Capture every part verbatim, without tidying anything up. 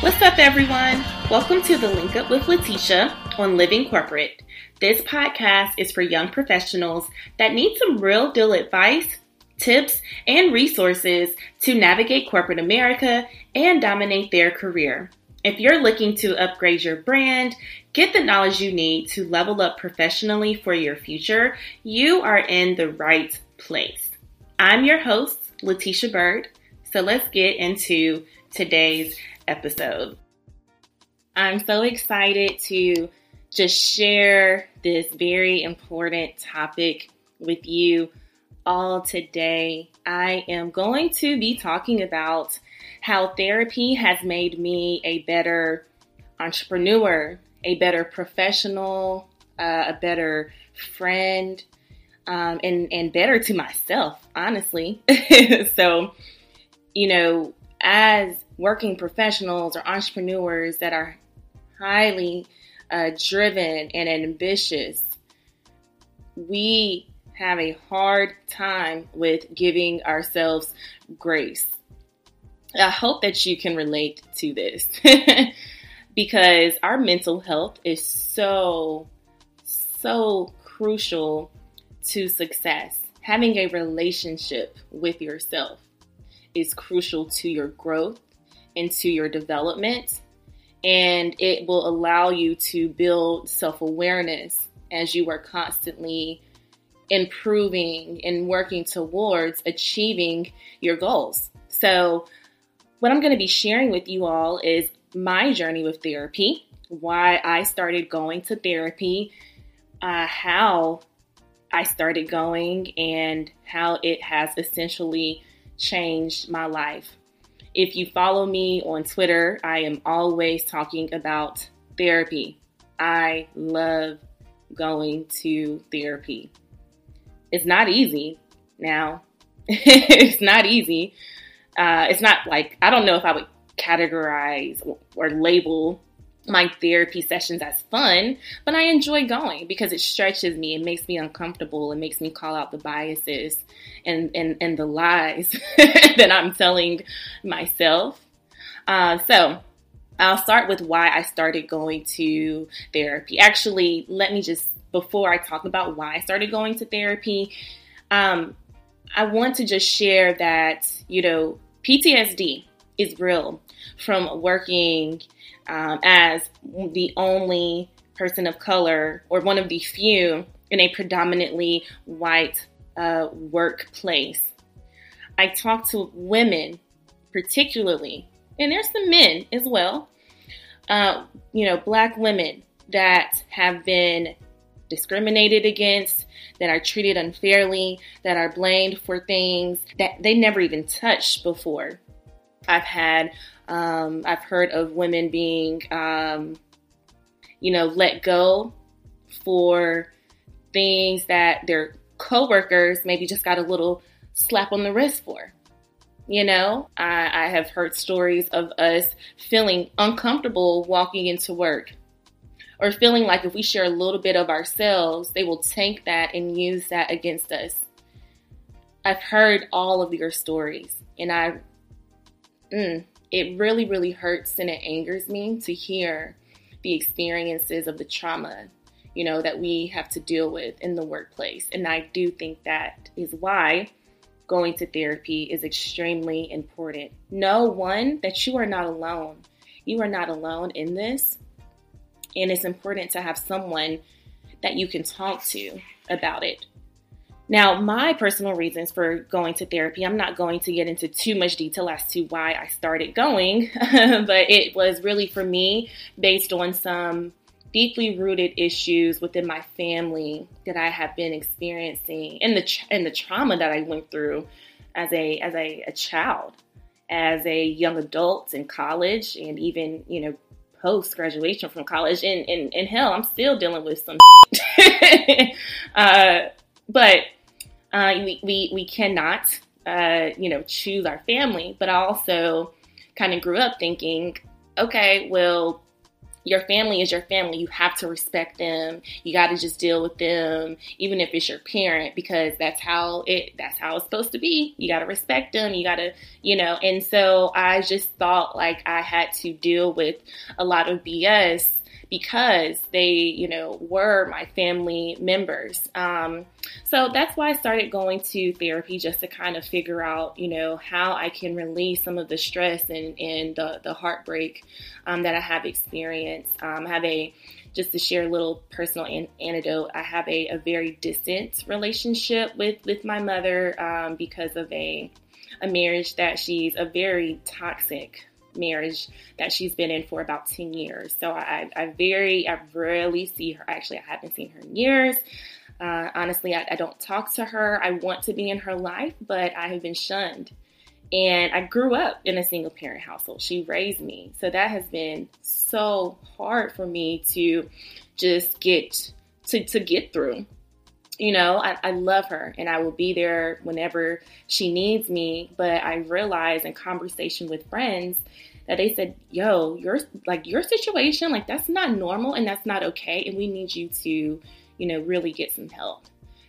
What's up, everyone? Welcome to the Link Up with Letitia on Living Corporate. This podcast is for young professionals that need some real deal advice, tips, and resources to navigate corporate America and dominate their career. If you're looking to upgrade your brand, get the knowledge you need to level up professionally for your future, you are in the right place. I'm your host, Letitia Byrd, so let's get into today's episode. I'm so excited to just share this very important topic with you all today. I am going to be talking about how therapy has made me a better entrepreneur, a better professional, uh, a better friend, um, and, and better to myself, honestly. So, you know, as working professionals or entrepreneurs that are highly uh, driven and ambitious, we have a hard time with giving ourselves grace. I hope that you can relate to this because our mental health is so, so crucial to success. Having a relationship with yourself is crucial to your growth, into your development, and it will allow you to build self-awareness as you are constantly improving and working towards achieving your goals. So what I'm going to be sharing with you all is my journey with therapy, why I started going to therapy, uh, how I started going, and how it has essentially changed my life. If you follow me on Twitter, I am always talking about therapy. I love going to therapy. It's not easy now. It's not easy. Uh, it's not like, I don't know if I would categorize or, or label my therapy sessions as fun, but I enjoy going because it stretches me. It makes me uncomfortable. It makes me call out the biases and, and, and the lies that I'm telling myself. Uh, so I'll start with why I started going to therapy. Actually, let me just, before I talk about why I started going to therapy, um, I want to just share that, you know, P T S D is real from working um, as the only person of color or one of the few in a predominantly white uh, workplace. I talk to women particularly, and there's some men as well, uh, you know, Black women that have been discriminated against, that are treated unfairly, that are blamed for things that they never even touched before. I've had, um, I've heard of women being, um, you know, let go for things that their coworkers maybe just got a little slap on the wrist for. You know, I, I have heard stories of us feeling uncomfortable walking into work, or feeling like if we share a little bit of ourselves, they will take that and use that against us. I've heard all of your stories, and I, mm, it really, really hurts and it angers me to hear the experiences of the trauma, you know, that we have to deal with in the workplace. And I do think that is why going to therapy is extremely important. Know, one, that you are not alone. You are not alone in this. And it's important to have someone that you can talk to about it. Now, my personal reasons for going to therapy, I'm not going to get into too much detail as to why I started going, but it was really for me based on some deeply rooted issues within my family that I have been experiencing, and the tra- and the trauma that I went through as a as a, a child, as a young adult in college, and even, you know, post-graduation from college, and, and, and hell, I'm still dealing with some shit. uh, but uh, we, we, we cannot, uh, you know, choose our family. But I also kind of grew up thinking, okay, well, your family is your family. You have to respect them. You got to just deal with them, even if it's your parent, because that's how it, that's how it's supposed to be. You got to respect them. You got to, you know, and so I just thought like I had to deal with a lot of B S because they, you know, were my family members. Um, so that's why I started going to therapy, just to kind of figure out, you know, how I can release some of the stress and, and the, the heartbreak um, that I have experienced. Um, I have a, just to share a little personal an- anecdote, I have a, a very distant relationship with, with my mother um, because of a, a marriage that she's a very toxic marriage that she's been in for about ten years. So I, I very, I rarely see her. Actually, I haven't seen her in years. Uh, honestly, I, I don't talk to her. I want to be in her life, but I have been shunned. And I grew up in a single parent household. She raised me. So that has been so hard for me to just get to, to get through. You know, I, I love her and I will be there whenever she needs me. But I realized in conversation with friends that they said, yo, your like your situation, like that's not normal and that's not okay. And we need you to, you know, really get some help.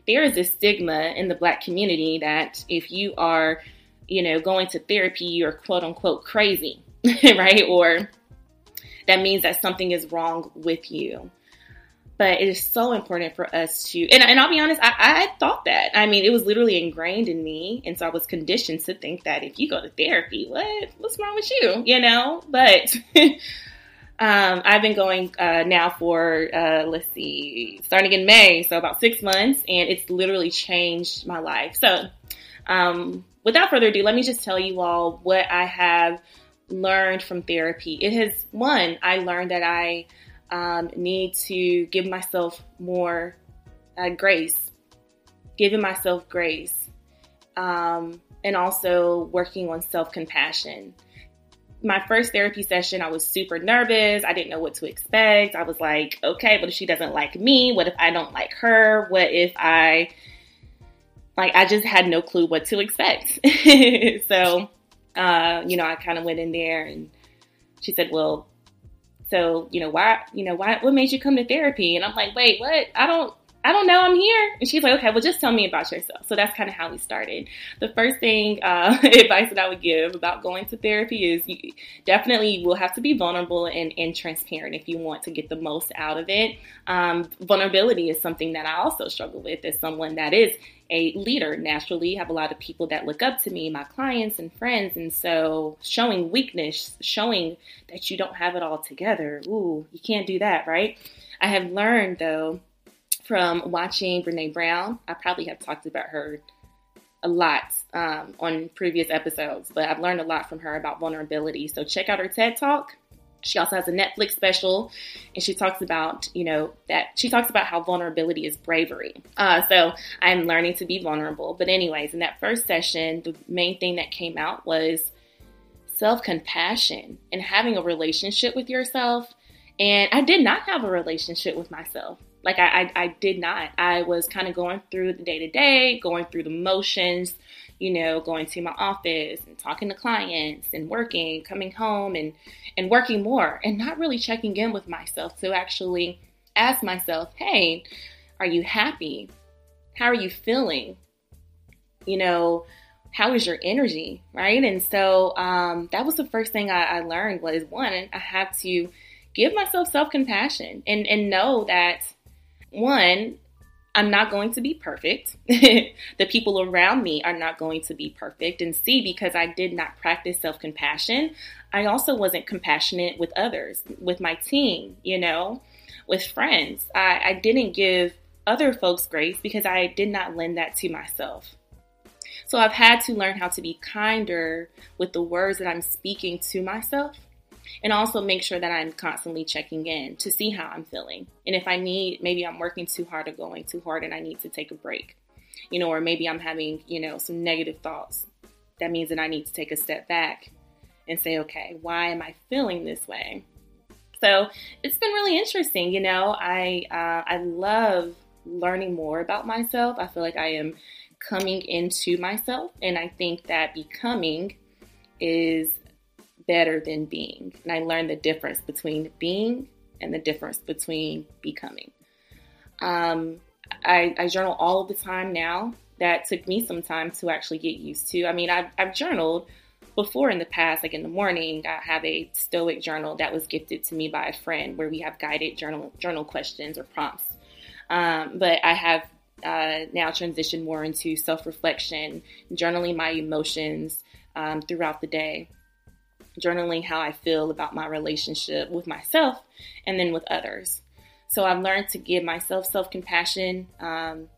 There is a stigma in the Black community that if you are, you know, going to therapy, you're quote unquote crazy, right? Or that means that something is wrong with you. But it is so important for us to, and, and I'll be honest, I, I thought that. I mean, it was literally ingrained in me. And so I was conditioned to think that if you go to therapy, what, what's wrong with you? You know, but um, I've been going uh, now for, uh, let's see, starting in May. So about six months and it's literally changed my life. So um, without further ado, let me just tell you all what I have learned from therapy. It has, one, I learned that I, Um, need to give myself more uh, grace, giving myself grace, um, and also working on self-compassion. My first therapy session, I was super nervous. I didn't know what to expect. I was like, okay, but if she doesn't like me, what if I don't like her? What if I, like, I just had no clue what to expect. So, uh, you know, I kind of went in there and she said, well, so, you know, why, you know, why, what made you come to therapy? And I'm like, wait, what? I don't, I don't know. I'm here. And she's like, okay, well, just tell me about yourself. So that's kind of how we started. The first thing, uh, advice that I would give about going to therapy is you definitely will have to be vulnerable and, and transparent if you want to get the most out of it. Um, vulnerability is something that I also struggle with as someone that is a leader. Naturally, have a lot of people that look up to me, my clients and friends. And so showing weakness, showing that you don't have it all together. Ooh, you can't do that, right? I have learned though, from watching Brené Brown. I probably have talked about her a lot um, on previous episodes, but I've learned a lot from her about vulnerability. So check out her TED Talk. She also has a Netflix special, and she talks about, you know, that she talks about how vulnerability is bravery. Uh, so I'm learning to be vulnerable. But anyways, in that first session, the main thing that came out was self-compassion and having a relationship with yourself. And I did not have a relationship with myself. Like I, I, I did not. I was kind of going through the day to day, going through the motions, you know, going to my office and talking to clients and working, coming home and, and working more and not really checking in with myself to actually ask myself, hey, are you happy? How are you feeling? You know, how is your energy? Right. And so um, that was the first thing I, I learned was, one, I have to give myself self-compassion and, and know that, one, I'm not going to be perfect. The people around me are not going to be perfect. And C, because I did not practice self-compassion, I also wasn't compassionate with others, with my team, you know, with friends. I, I didn't give other folks grace because I did not lend that to myself. So I've had to learn how to be kinder with the words that I'm speaking to myself. And also make sure that I'm constantly checking in to see how I'm feeling. And if I need, maybe I'm working too hard or going too hard and I need to take a break, you know, or maybe I'm having, you know, some negative thoughts. That means that I need to take a step back and say, okay, why am I feeling this way? So it's been really interesting. You know, I, uh, I love learning more about myself. I feel like I am coming into myself. And I think that becoming is better than being. And I learned the difference between being and the difference between becoming. Um, I, I journal all of the time now. That took me some time to actually get used to. I mean, I've, I've journaled before in the past, like in the morning, I have a Stoic journal that was gifted to me by a friend where we have guided journal journal questions or prompts. Um, but I have uh, now transitioned more into self-reflection, journaling my emotions um, throughout the day, journaling how I feel about my relationship with myself and then with others. So I've learned to give myself self-compassion. Um,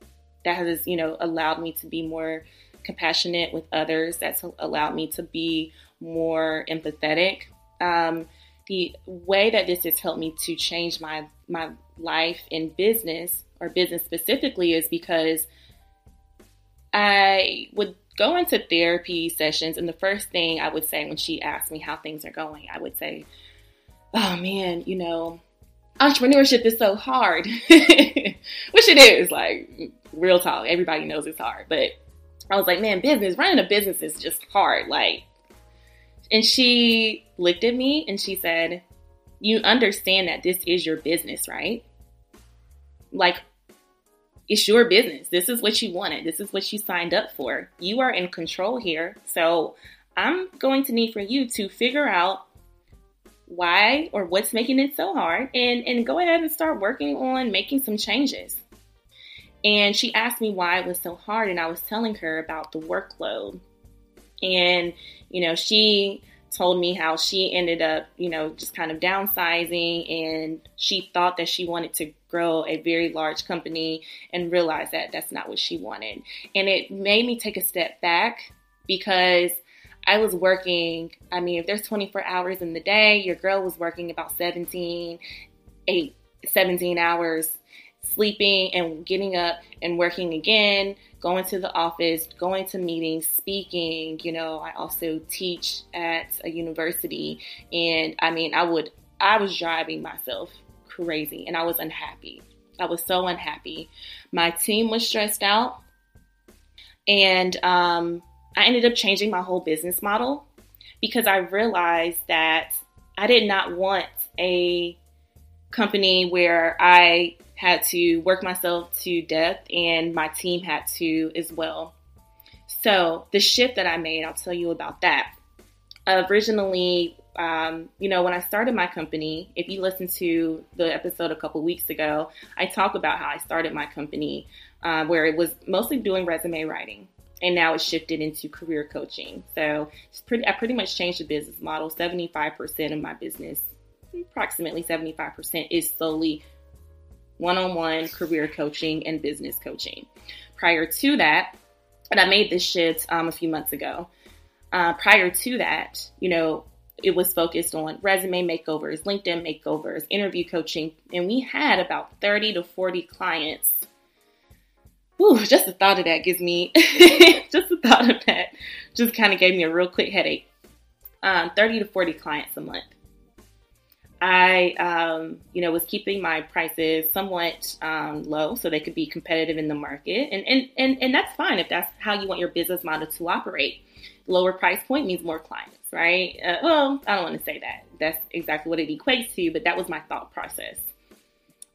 that has, you know, allowed me to be more compassionate with others. That's allowed me to be more empathetic. Um, the way that this has helped me to change my my life in business, or business specifically, is because I would go into therapy sessions, and the first thing I would say when she asked me how things are going, I would say, oh man, you know, entrepreneurship is so hard, which it is, like, real talk. Everybody knows it's hard, but I was like, man, business, running a business is just hard. Like, and she looked at me and she said, you understand that this is your business, right? Like, it's your business. This is what you wanted. This is what you signed up for. You are in control here. So I'm going to need for you to figure out why or what's making it so hard and, and go ahead and start working on making some changes. And she asked me why it was so hard, and I was telling her about the workload. And, you know, she told me how she ended up, you know, just kind of downsizing, and she thought that she wanted to grow a very large company and realized that that's not what she wanted. And it made me take a step back because I was working, I mean, if there's twenty-four hours in the day, your girl was working about seventeen, eight, seventeen hours, sleeping and getting up and working again, going to the office, going to meetings, speaking. You know, I also teach at a university, and I mean, I would, I was driving myself crazy, and I was unhappy. I was so unhappy. My team was stressed out, and um, I ended up changing my whole business model because I realized that I did not want a company where I had to work myself to death and my team had to as well. So the shift that I made, I'll tell you about that. Originally, um, you know, when I started my company, if you listen to the episode a couple weeks ago, I talk about how I started my company, uh, where it was mostly doing resume writing. And now it's shifted into career coaching. So it's pretty, I pretty much changed the business model. seventy-five percent of my business, approximately seventy-five percent, is solely one-on-one career coaching and business coaching. Prior to that, and I made this shift um, a few months ago. Uh, prior to that, you know, it was focused on resume makeovers, LinkedIn makeovers, interview coaching, and we had about thirty to forty clients. Ooh, just the thought of that gives me, just the thought of that just kind of gave me a real quick headache. Um, thirty to forty clients a month. I, um, you know, was keeping my prices somewhat um, low so they could be competitive in the market. And, and, and, and that's fine if that's how you want your business model to operate. Lower price point means more clients, right? Uh, well, I don't want to say that. That's exactly what it equates to, but that was my thought process.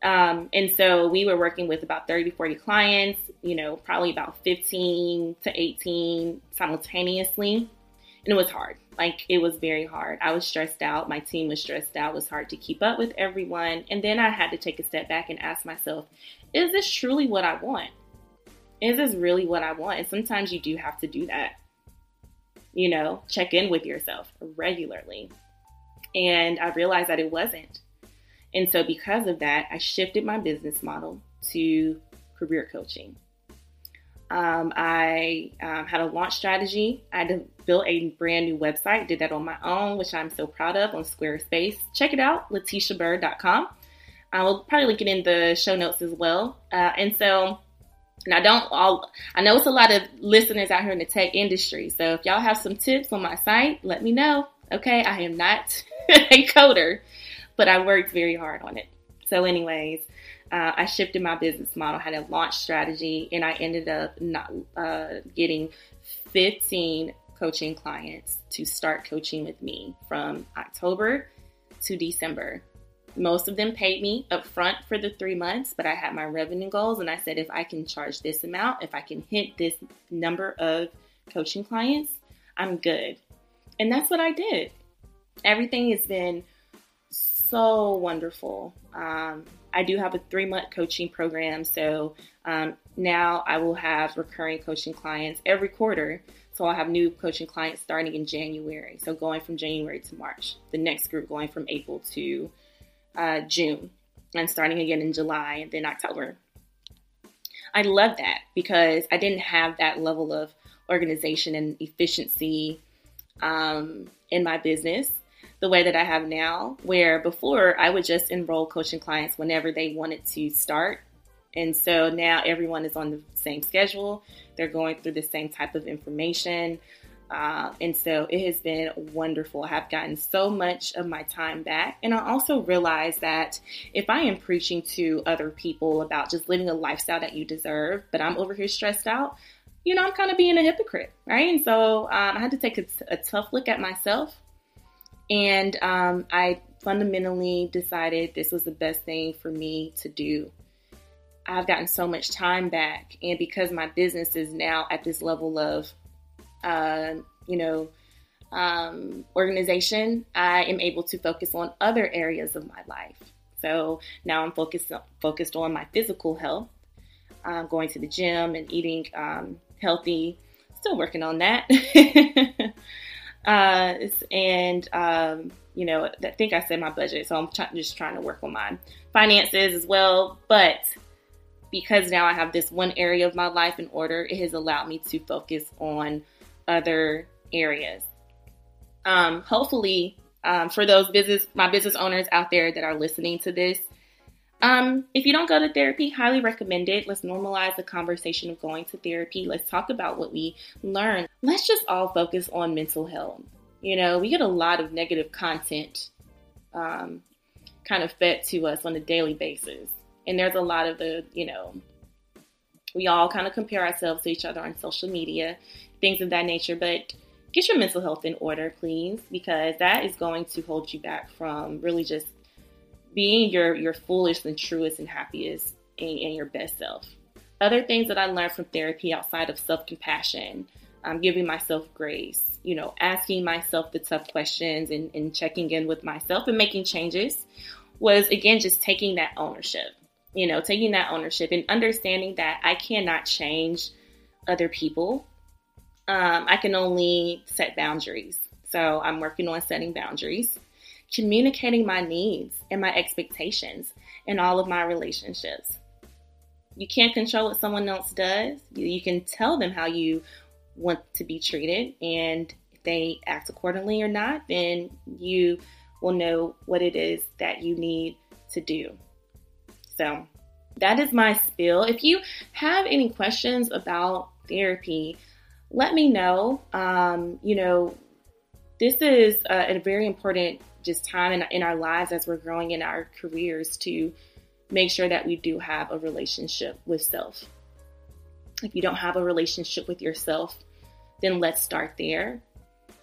Um, and so we were working with about thirty to forty clients, you know, probably about fifteen to eighteen simultaneously. And it was hard. Like, it was very hard. I was stressed out. My team was stressed out. It was hard to keep up with everyone. And then I had to take a step back and ask myself, is this truly what I want? Is this really what I want? And sometimes you do have to do that. You know, check in with yourself regularly. And I realized that it wasn't. And so because of that, I shifted my business model to career coaching. Um, I um, had a launch strategy. I de- built a brand new website, did that on my own, which I'm so proud of, on Squarespace. Check it out, letitia byrd dot com. I will probably link it in the show notes as well. Uh, and so, and I don't all, I know it's a lot of listeners out here in the tech industry. So if y'all have some tips on my site, let me know. Okay, I am not a coder, but I worked very hard on it. So anyways, Uh, I shifted my business model, had a launch strategy, and I ended up not uh, getting fifteen coaching clients to start coaching with me from October to December Most of them paid me up front for the three months, but I had my revenue goals, and I said, if I can charge this amount, if I can hit this number of coaching clients, I'm good. And that's what I did. Everything has been so wonderful. Um, I do have a three-month coaching program, so um, now I will have recurring coaching clients every quarter. So I'll have new coaching clients starting in January. So going from January to March, the next group going from April to Uh, June, and starting again in July and then October. I love that because I didn't have that level of organization and efficiency um, in my business the way that I have now, where before I would just enroll coaching clients whenever they wanted to start. And so now everyone is on the same schedule. They're going through the same type of information. Uh, and so it has been wonderful. I have gotten so much of my time back. And I also realized that if I am preaching to other people about just living a lifestyle that you deserve, but I'm over here stressed out, you know, I'm kind of being a hypocrite, right? And so um, I had to take a, a tough look at myself. And um, I fundamentally decided this was the best thing for me to do. I've gotten so much time back. And because my business is now at this level of Uh, you know, um, organization, I am able to focus on other areas of my life. So now I'm focused, focused on my physical health, um, going to the gym and eating um, healthy, still working on that. uh, and, um, you know, I think I said my budget, so I'm try- just trying to work on my finances as well. But because now I have this one area of my life in order, it has allowed me to focus on other areas. Um, hopefully, um, for those business, my business owners out there that are listening to this, um, if you don't go to therapy, highly recommend it. Let's normalize the conversation of going to therapy. Let's talk about what we learn. Let's just all focus on mental health. You know, we get a lot of negative content um, kind of fed to us on a daily basis. And there's a lot of the, you know, we all kind of compare ourselves to each other on social media, things of that nature, but get your mental health in order, please, because that is going to hold you back from really just being your, your fullest and truest and happiest and, and your best self. Other things that I learned from therapy outside of self-compassion, um, giving myself grace, you know, asking myself the tough questions and, and checking in with myself and making changes was, again, just taking that ownership. You know, taking that ownership and understanding that I cannot change other people. Um, I can only set boundaries. So I'm working on setting boundaries, communicating my needs and my expectations in all of my relationships. You can't control what someone else does. You, you can tell them how you want to be treated, and if they act accordingly or not, then you will know what it is that you need to do. So that is my spiel. If you have any questions about therapy, let me know. Um, you know, this is a, a very important just time in, in our lives as we're growing in our careers to make sure that we do have a relationship with self. If you don't have a relationship with yourself, then let's start there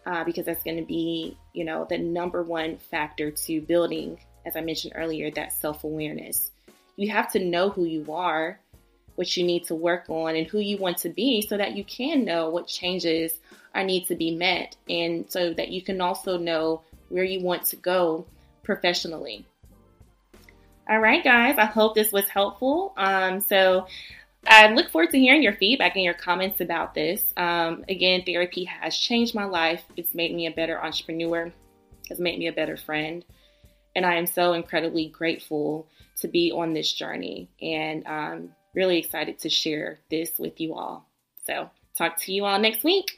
uh, because that's going to be, you know, the number one factor to building, as I mentioned earlier, that self-awareness. You have to know who you are, what you need to work on, and who you want to be so that you can know what changes are need to be met, and so that you can also know where you want to go professionally. All right, guys, I hope this was helpful. Um, so I look forward to hearing your feedback and your comments about this. Um, again, therapy has changed my life. It's made me a better entrepreneur. It's made me a better friend. And I am so incredibly grateful to be on this journey, and um, really excited to share this with you all. So talk to you all next week.